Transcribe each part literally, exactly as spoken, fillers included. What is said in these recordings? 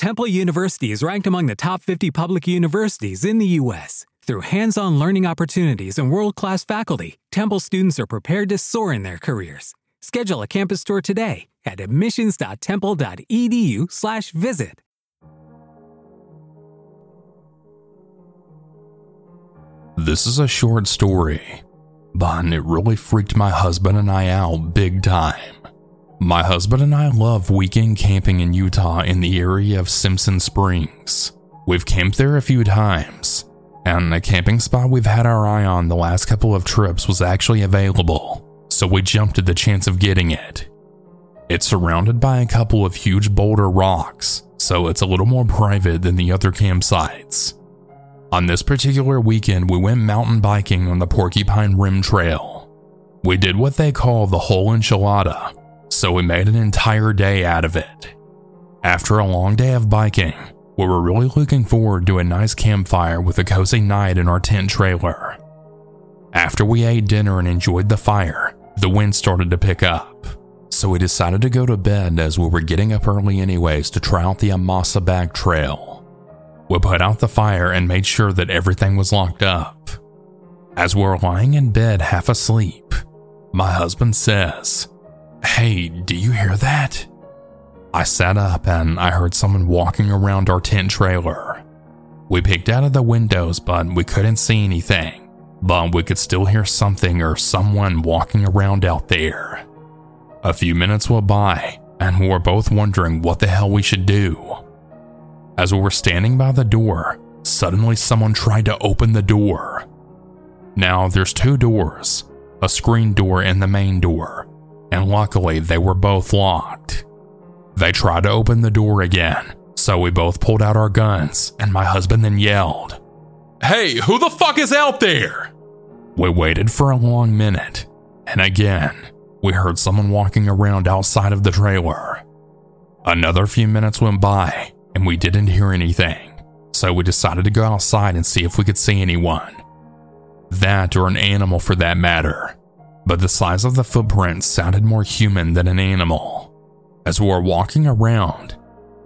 Temple University is ranked among the top fifty public universities in the U S Through hands-on learning opportunities and world-class faculty, Temple students are prepared to soar in their careers. Schedule a campus tour today at admissions dot temple dot e d u slash visit. This is a short story, but it really freaked my husband and I out big time. My husband and I love weekend camping in Utah in the area of Simpson Springs. We've camped there a few times, and the camping spot we've had our eye on the last couple of trips was actually available, so we jumped at the chance of getting it. It's surrounded by a couple of huge boulder rocks, so it's a little more private than the other campsites. On this particular weekend, we went mountain biking on the Porcupine Rim Trail. We did what they call the whole enchilada, so we made an entire day out of it. After a long day of biking, we were really looking forward to a nice campfire with a cozy night in our tent trailer. After we ate dinner and enjoyed the fire, the wind started to pick up, so we decided to go to bed as we were getting up early anyways to try out the Amasa Bag Trail. We put out the fire and made sure that everything was locked up. As we were lying in bed half asleep, my husband says, "Hey, do you hear that?" I sat up and I heard someone walking around our tent trailer. We peeked out of the windows, but we couldn't see anything, but we could still hear something or someone walking around out there. A few minutes went by, and we were both wondering what the hell we should do. As we were standing by the door, suddenly someone tried to open the door. Now, there's two doors, a screen door and the main door, and luckily they were both locked. They tried to open the door again, so we both pulled out our guns, and my husband then yelled, "Hey, who the fuck is out there?" We waited for a long minute, and again, we heard someone walking around outside of the trailer. Another few minutes went by, and we didn't hear anything, so we decided to go outside and see if we could see anyone. That or an animal for that matter, but the size of the footprints sounded more human than an animal. As we were walking around,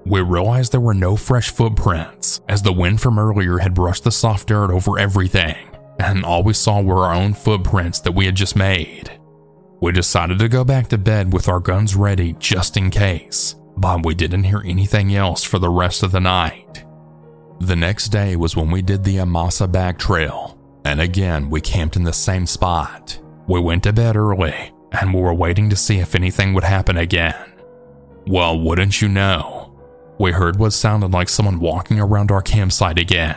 we realized there were no fresh footprints as the wind from earlier had brushed the soft dirt over everything, and all we saw were our own footprints that we had just made. We decided to go back to bed with our guns ready just in case, but we didn't hear anything else for the rest of the night. The next day was when we did the Amasa Back Trail, and again we camped in the same spot. We went to bed early, and we were waiting to see if anything would happen again. Well, wouldn't you know, we heard what sounded like someone walking around our campsite again.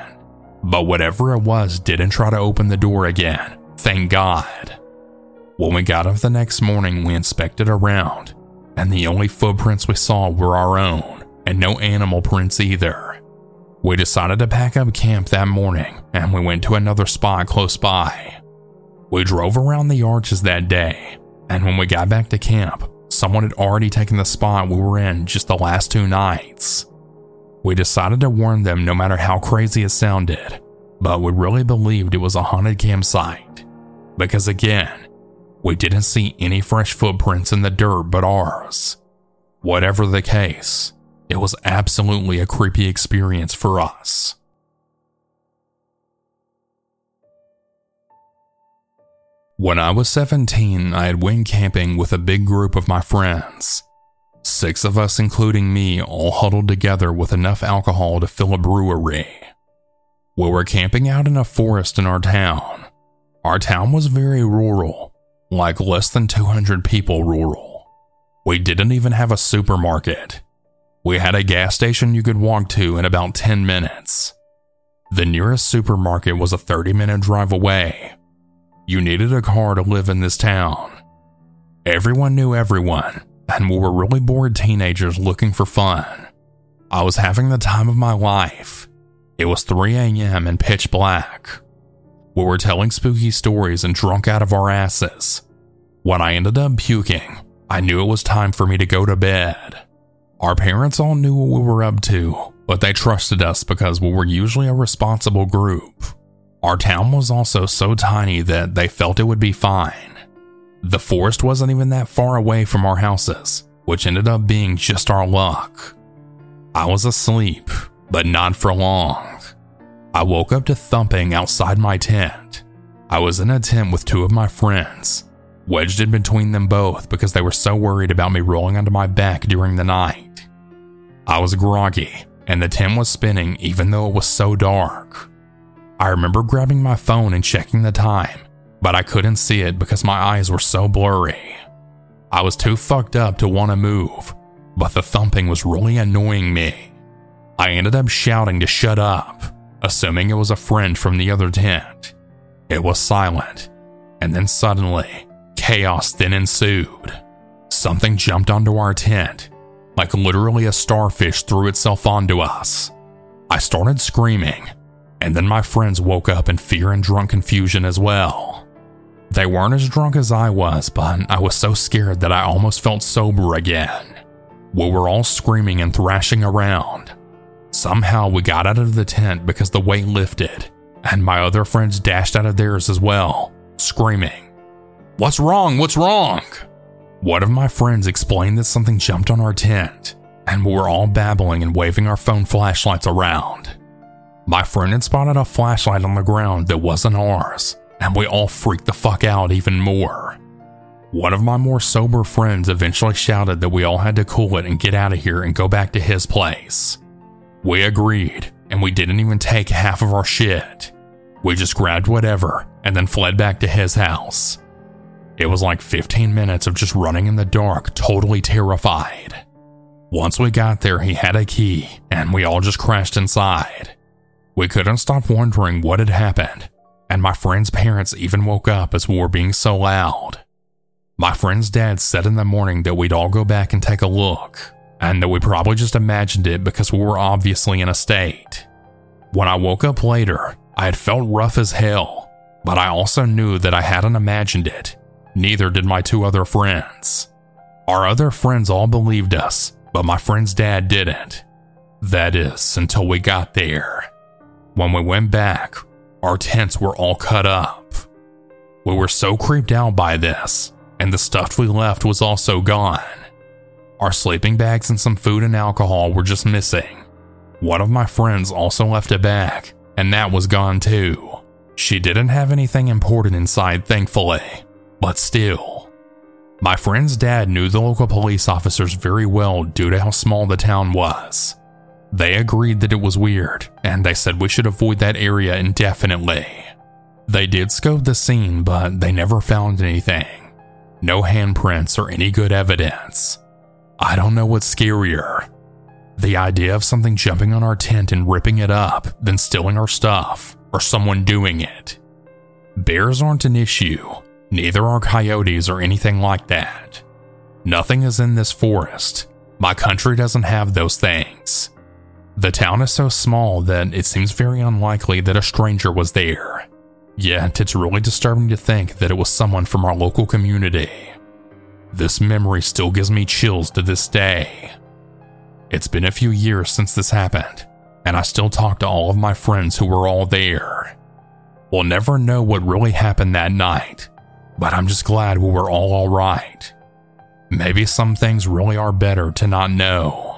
But whatever it was didn't try to open the door again, thank God. When we got up the next morning, we inspected around, and the only footprints we saw were our own, and no animal prints either. We decided to pack up camp that morning, and we went to another spot close by. We drove around the arches that day, and when we got back to camp, someone had already taken the spot we were in just the last two nights. We decided to warn them no matter how crazy it sounded, but we really believed it was a haunted campsite, because again, we didn't see any fresh footprints in the dirt but ours. Whatever the case, it was absolutely a creepy experience for us. When I was seventeen, I had went camping with a big group of my friends. Six of us, including me, all huddled together with enough alcohol to fill a brewery. We were camping out in a forest in our town. Our town was very rural, like less than two hundred people rural. We didn't even have a supermarket. We had a gas station you could walk to in about ten minutes. The nearest supermarket was a thirty minute drive away. You needed a car to live in this town. Everyone knew everyone, and we were really bored teenagers looking for fun. I was having the time of my life. It was three a.m. and pitch black. We were telling spooky stories and drunk out of our asses. When I ended up puking, I knew it was time for me to go to bed. Our parents all knew what we were up to, but they trusted us because we were usually a responsible group. Our town was also so tiny that they felt it would be fine. The forest wasn't even that far away from our houses, which ended up being just our luck. I was asleep, but not for long. I woke up to thumping outside my tent. I was in a tent with two of my friends, wedged in between them both because they were so worried about me rolling onto my back during the night. I was groggy, and the tent was spinning even though it was so dark. I remember grabbing my phone and checking the time, but I couldn't see it because my eyes were so blurry. I was too fucked up to want to move, but the thumping was really annoying me. I ended up shouting to shut up, assuming it was a friend from the other tent. It was silent, and then suddenly, chaos then ensued. Something jumped onto our tent, like literally a starfish threw itself onto us. I started screaming, and then my friends woke up in fear and drunk confusion as well. They weren't as drunk as I was, but I was so scared that I almost felt sober again. We were all screaming and thrashing around. Somehow we got out of the tent because the weight lifted, and my other friends dashed out of theirs as well, screaming, "What's wrong? What's wrong?" One of my friends explained that something jumped on our tent, and we were all babbling and waving our phone flashlights around. My friend had spotted a flashlight on the ground that wasn't ours, and we all freaked the fuck out even more. One of my more sober friends eventually shouted that we all had to cool it and get out of here and go back to his place. We agreed, and we didn't even take half of our shit. We just grabbed whatever and then fled back to his house. It was like fifteen minutes of just running in the dark, totally terrified. Once we got there, he had a key, and we all just crashed inside. We couldn't stop wondering what had happened, and my friend's parents even woke up as we were being so loud. My friend's dad said in the morning that we'd all go back and take a look, and that we probably just imagined it because we were obviously in a state. When I woke up later, I had felt rough as hell, but I also knew that I hadn't imagined it. Neither did my two other friends. Our other friends all believed us, but my friend's dad didn't. That is, until we got there. When we went back, our tents were all cut up. We were so creeped out by this, and the stuff we left was also gone. Our sleeping bags and some food and alcohol were just missing. One of my friends also left a bag, and that was gone too. She didn't have anything important inside, thankfully, but still. My friend's dad knew the local police officers very well due to how small the town was. They agreed that it was weird, and they said we should avoid that area indefinitely. They did scope the scene, but they never found anything. No handprints or any good evidence. I don't know what's scarier. The idea of something jumping on our tent and ripping it up, then stealing our stuff, or someone doing it. Bears aren't an issue. Neither are coyotes or anything like that. Nothing is in this forest. My country doesn't have those things. The town is so small that it seems very unlikely that a stranger was there. Yet, it's really disturbing to think that it was someone from our local community. This memory still gives me chills to this day. It's been a few years since this happened, and I still talk to all of my friends who were all there. We'll never know what really happened that night, but I'm just glad we were all alright. Maybe some things really are better to not know.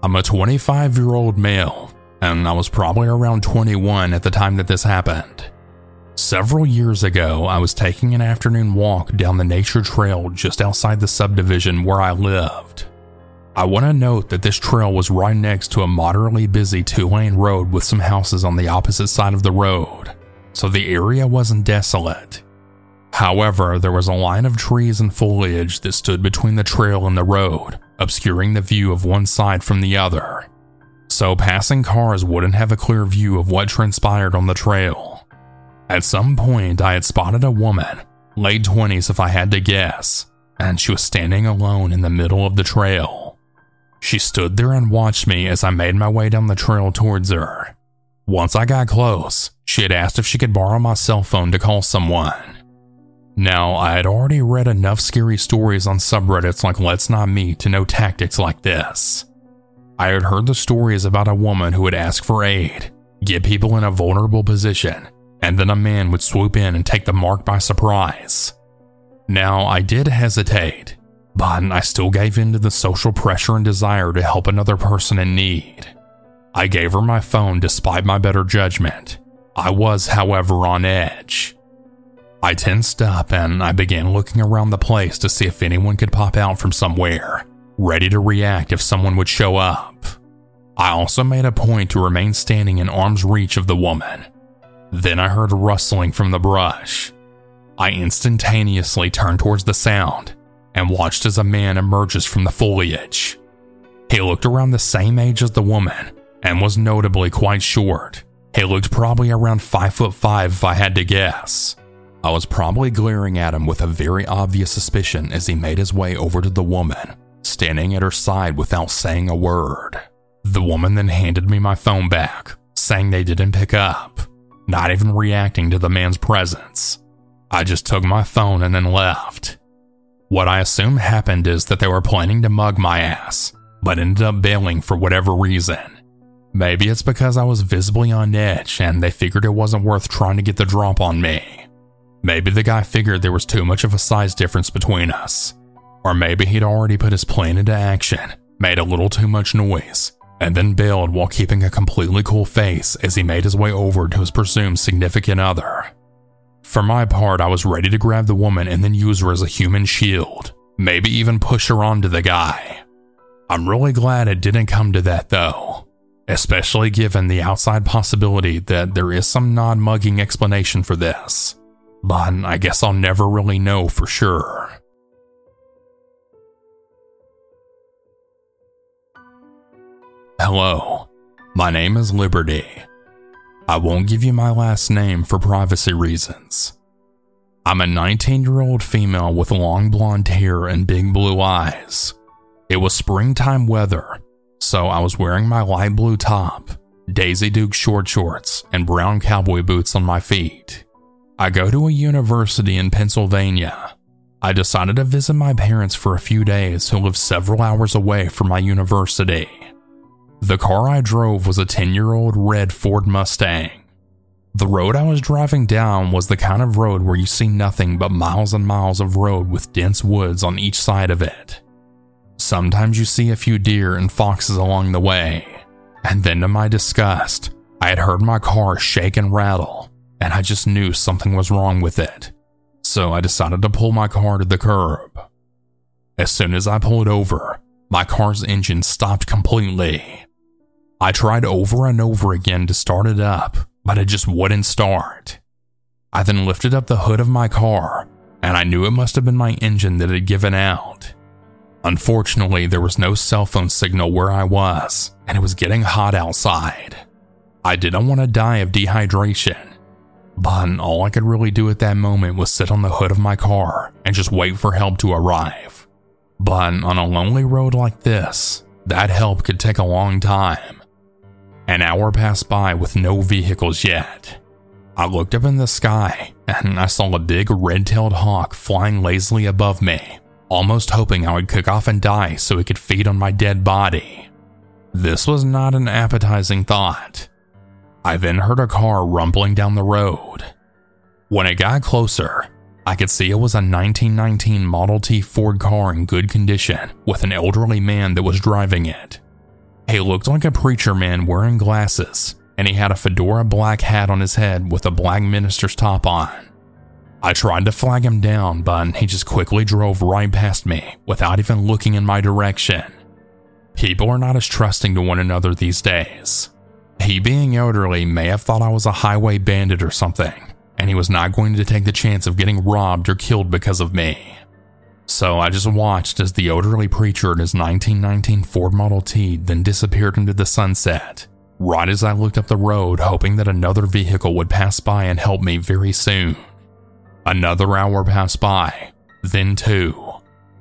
I'm a twenty-five-year-old male, and I was probably around twenty-one at the time that this happened. Several years ago, I was taking an afternoon walk down the nature trail just outside the subdivision where I lived. I want to note that this trail was right next to a moderately busy two-lane road with some houses on the opposite side of the road, so the area wasn't desolate. However, there was a line of trees and foliage that stood between the trail and the road, obscuring the view of one side from the other, so passing cars wouldn't have a clear view of what transpired on the trail. At some point, I had spotted a woman, late twenties if I had to guess, and she was standing alone in the middle of the trail. She stood there and watched me as I made my way down the trail towards her. Once I got close, she had asked if she could borrow my cell phone to call someone. Now, I had already read enough scary stories on subreddits like Let's Not Meet to know tactics like this. I had heard the stories about a woman who would ask for aid, get people in a vulnerable position, and then a man would swoop in and take the mark by surprise. Now, I did hesitate, But I still gave in to the social pressure and desire to help another person in need. I gave her my phone despite my better judgment. I was, however, on edge. I tensed up and I began looking around the place to see if anyone could pop out from somewhere, ready to react if someone would show up. I also made a point to remain standing in arm's reach of the woman. Then I heard rustling from the brush. I instantaneously turned towards the sound and watched as a man emerges from the foliage. He looked around the same age as the woman and was notably quite short. He looked probably around five foot five if I had to guess. I was probably glaring at him with a very obvious suspicion as he made his way over to the woman, standing at her side without saying a word. The woman then handed me my phone back, saying they didn't pick up, not even reacting to the man's presence. I just took my phone and then left. What I assume happened is that they were planning to mug my ass, but ended up bailing for whatever reason. Maybe it's because I was visibly on edge and they figured it wasn't worth trying to get the drop on me. Maybe the guy figured there was too much of a size difference between us. Or maybe he'd already put his plan into action, made a little too much noise, and then bailed while keeping a completely cool face as he made his way over to his presumed significant other. For my part, I was ready to grab the woman and then use her as a human shield, maybe even push her onto the guy. I'm really glad it didn't come to that though. Especially given the outside possibility that there is some non-mugging explanation for this. But I guess I'll never really know for sure. Hello, my name is Liberty. I won't give you my last name for privacy reasons. I'm a nineteen-year-old female with long blonde hair and big blue eyes. It was springtime weather, so I was wearing my light blue top, Daisy Duke short shorts, and brown cowboy boots on my feet. I go to a university in Pennsylvania. I decided to visit my parents for a few days who live several hours away from my university. The car I drove was a ten-year-old red Ford Mustang. The road I was driving down was the kind of road where you see nothing but miles and miles of road with dense woods on each side of it. Sometimes you see a few deer and foxes along the way, and then to my disgust, I had heard my car shake and rattle, and I just knew something was wrong with it, so I decided to pull my car to the curb. As soon as I pulled over, my car's engine stopped completely. I tried over and over again to start it up, but it just wouldn't start. I then lifted up the hood of my car, and I knew it must have been my engine that had given out. Unfortunately, there was no cell phone signal where I was, and it was getting hot outside. I didn't want to die of dehydration, but all I could really do at that moment was sit on the hood of my car and just wait for help to arrive. But on a lonely road like this, that help could take a long time. An hour passed by with no vehicles yet. I looked up in the sky, and I saw a big red-tailed hawk flying lazily above me, almost hoping I would cook off and die so it could feed on my dead body. This was not an appetizing thought. I then heard a car rumbling down the road. When it got closer, I could see it was a nineteen nineteen Model T Ford car in good condition with an elderly man that was driving it. He looked like a preacher man wearing glasses, and he had a fedora black hat on his head with a black minister's top on. I tried to flag him down, but he just quickly drove right past me without even looking in my direction. People are not as trusting to one another these days. He being elderly may have thought I was a highway bandit or something, and he was not going to take the chance of getting robbed or killed because of me. So I just watched as the elderly preacher in his nineteen nineteen Ford Model T then disappeared into the sunset, right as I looked up the road hoping that another vehicle would pass by and help me very soon. Another hour passed by, then two.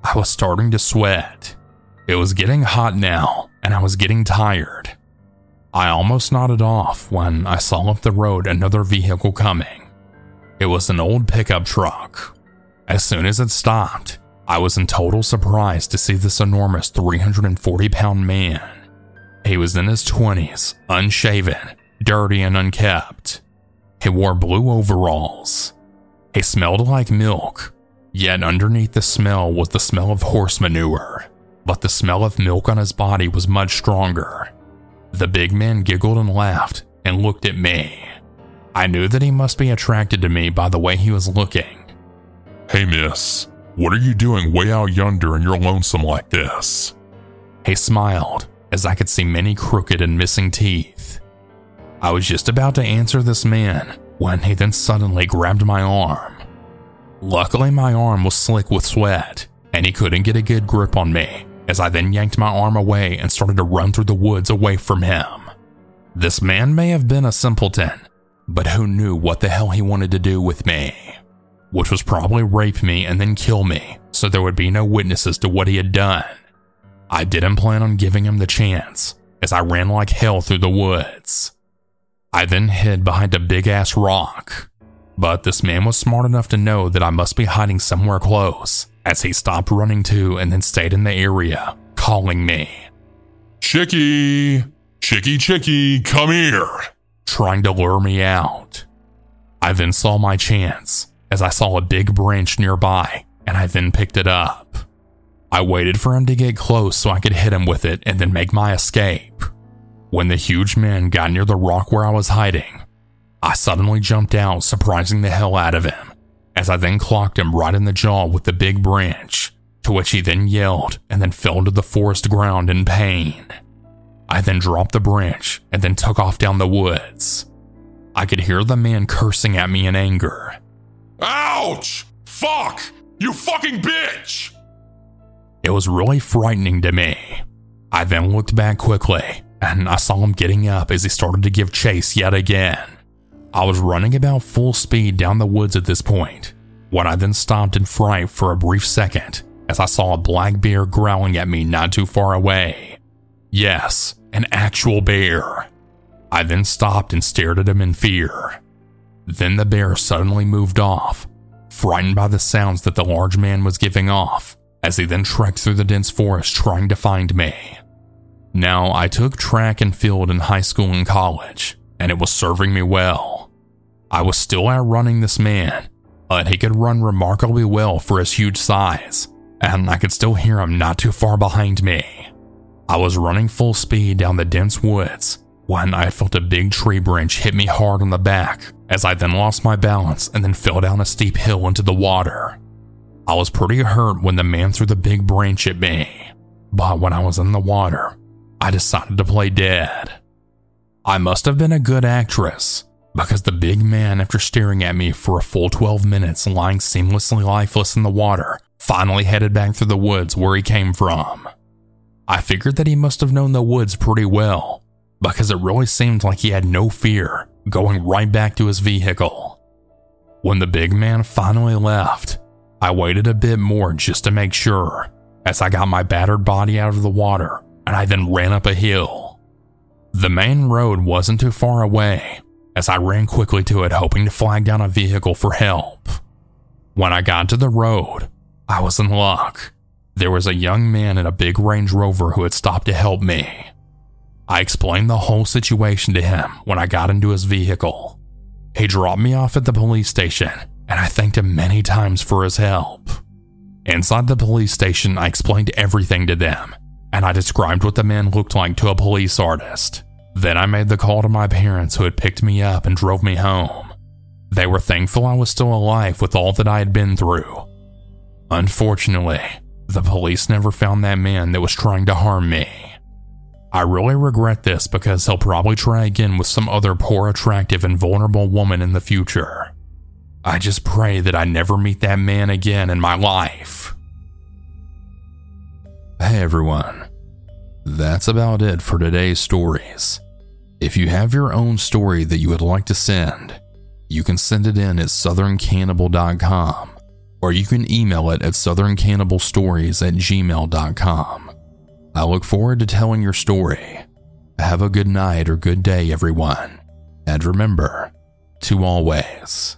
I was starting to sweat. It was getting hot now, and I was getting tired. I almost nodded off when I saw up the road another vehicle coming. It was an old pickup truck. As soon as it stopped, I was in total surprise to see this enormous three hundred forty pound man. He was in his twenties, unshaven, dirty, and unkempt. He wore blue overalls. He smelled like milk, Yet underneath the smell was the smell of horse manure, but the smell of milk on his body was much stronger. The big man giggled and laughed and looked at me. I knew that he must be attracted to me by the way he was looking. "Hey miss, what are you doing way out yonder and you're lonesome like this?" He smiled, as I could see many crooked and missing teeth. I was just about to answer this man when he then suddenly grabbed my arm. Luckily my arm was slick with sweat, and he couldn't get a good grip on me, as I then yanked my arm away and started to run through the woods away from him. This man may have been a simpleton, but who knew what the hell he wanted to do with me, which was probably rape me and then kill me, so there would be no witnesses to what he had done. I didn't plan on giving him the chance, as I ran like hell through the woods. I then hid behind a big-ass rock, but this man was smart enough to know that I must be hiding somewhere close, as he stopped running too and then stayed in the area, calling me. "Chickie! Chickie, Chickie, come here!" trying to lure me out. I then saw my chance, as I saw a big branch nearby, and I then picked it up. I waited for him to get close so I could hit him with it and then make my escape. When the huge man got near the rock where I was hiding, I suddenly jumped out, surprising the hell out of him, as I then clocked him right in the jaw with the big branch, to which he then yelled and then fell to the forest ground in pain. I then dropped the branch and then took off down the woods. I could hear the man cursing at me in anger. "Ouch! Fuck! You fucking bitch!" It was really frightening to me. I then looked back quickly, and I saw him getting up as he started to give chase yet again. I was running about full speed down the woods at this point, when I then stopped in fright for a brief second as I saw a black bear growling at me not too far away. Yes, an actual bear. I then stopped and stared at him in fear. Then the bear suddenly moved off, frightened by the sounds that the large man was giving off, as he then trekked through the dense forest trying to find me. Now, I took track and field in high school and college, and it was serving me well. I was still outrunning this man, but he could run remarkably well for his huge size, and I could still hear him not too far behind me. I was running full speed down the dense woods when I felt a big tree branch hit me hard on the back, as I then lost my balance and then fell down a steep hill into the water. I was pretty hurt when the man threw the big branch at me, but when I was in the water, I decided to play dead. I must have been a good actress, because the big man, after staring at me for a full twelve minutes lying seamlessly lifeless in the water, finally headed back through the woods where he came from. I figured that he must have known the woods pretty well, because it really seemed like he had no fear, going right back to his vehicle. When the big man finally left, I waited a bit more just to make sure, as I got my battered body out of the water and I then ran up a hill. The main road wasn't too far away, as I ran quickly to it hoping to flag down a vehicle for help. When I got to the road, I was in luck. There was a young man in a big Range Rover who had stopped to help me. I explained the whole situation to him when I got into his vehicle. He dropped me off at the police station, and I thanked him many times for his help. Inside the police station, I explained everything to them, and I described what the man looked like to a police artist. Then I made the call to my parents, who had picked me up and drove me home. They were thankful I was still alive with all that I had been through. Unfortunately, the police never found that man that was trying to harm me. I really regret this, because he'll probably try again with some other poor, attractive, and vulnerable woman in the future. I just pray that I never meet that man again in my life. Hey everyone, that's about it for today's stories. If you have your own story that you would like to send, you can send it in at southern cannibal dot com, or you can email it at southern cannibal stories at gmail dot com. I look forward to telling your story. Have a good night or good day, everyone, and remember to always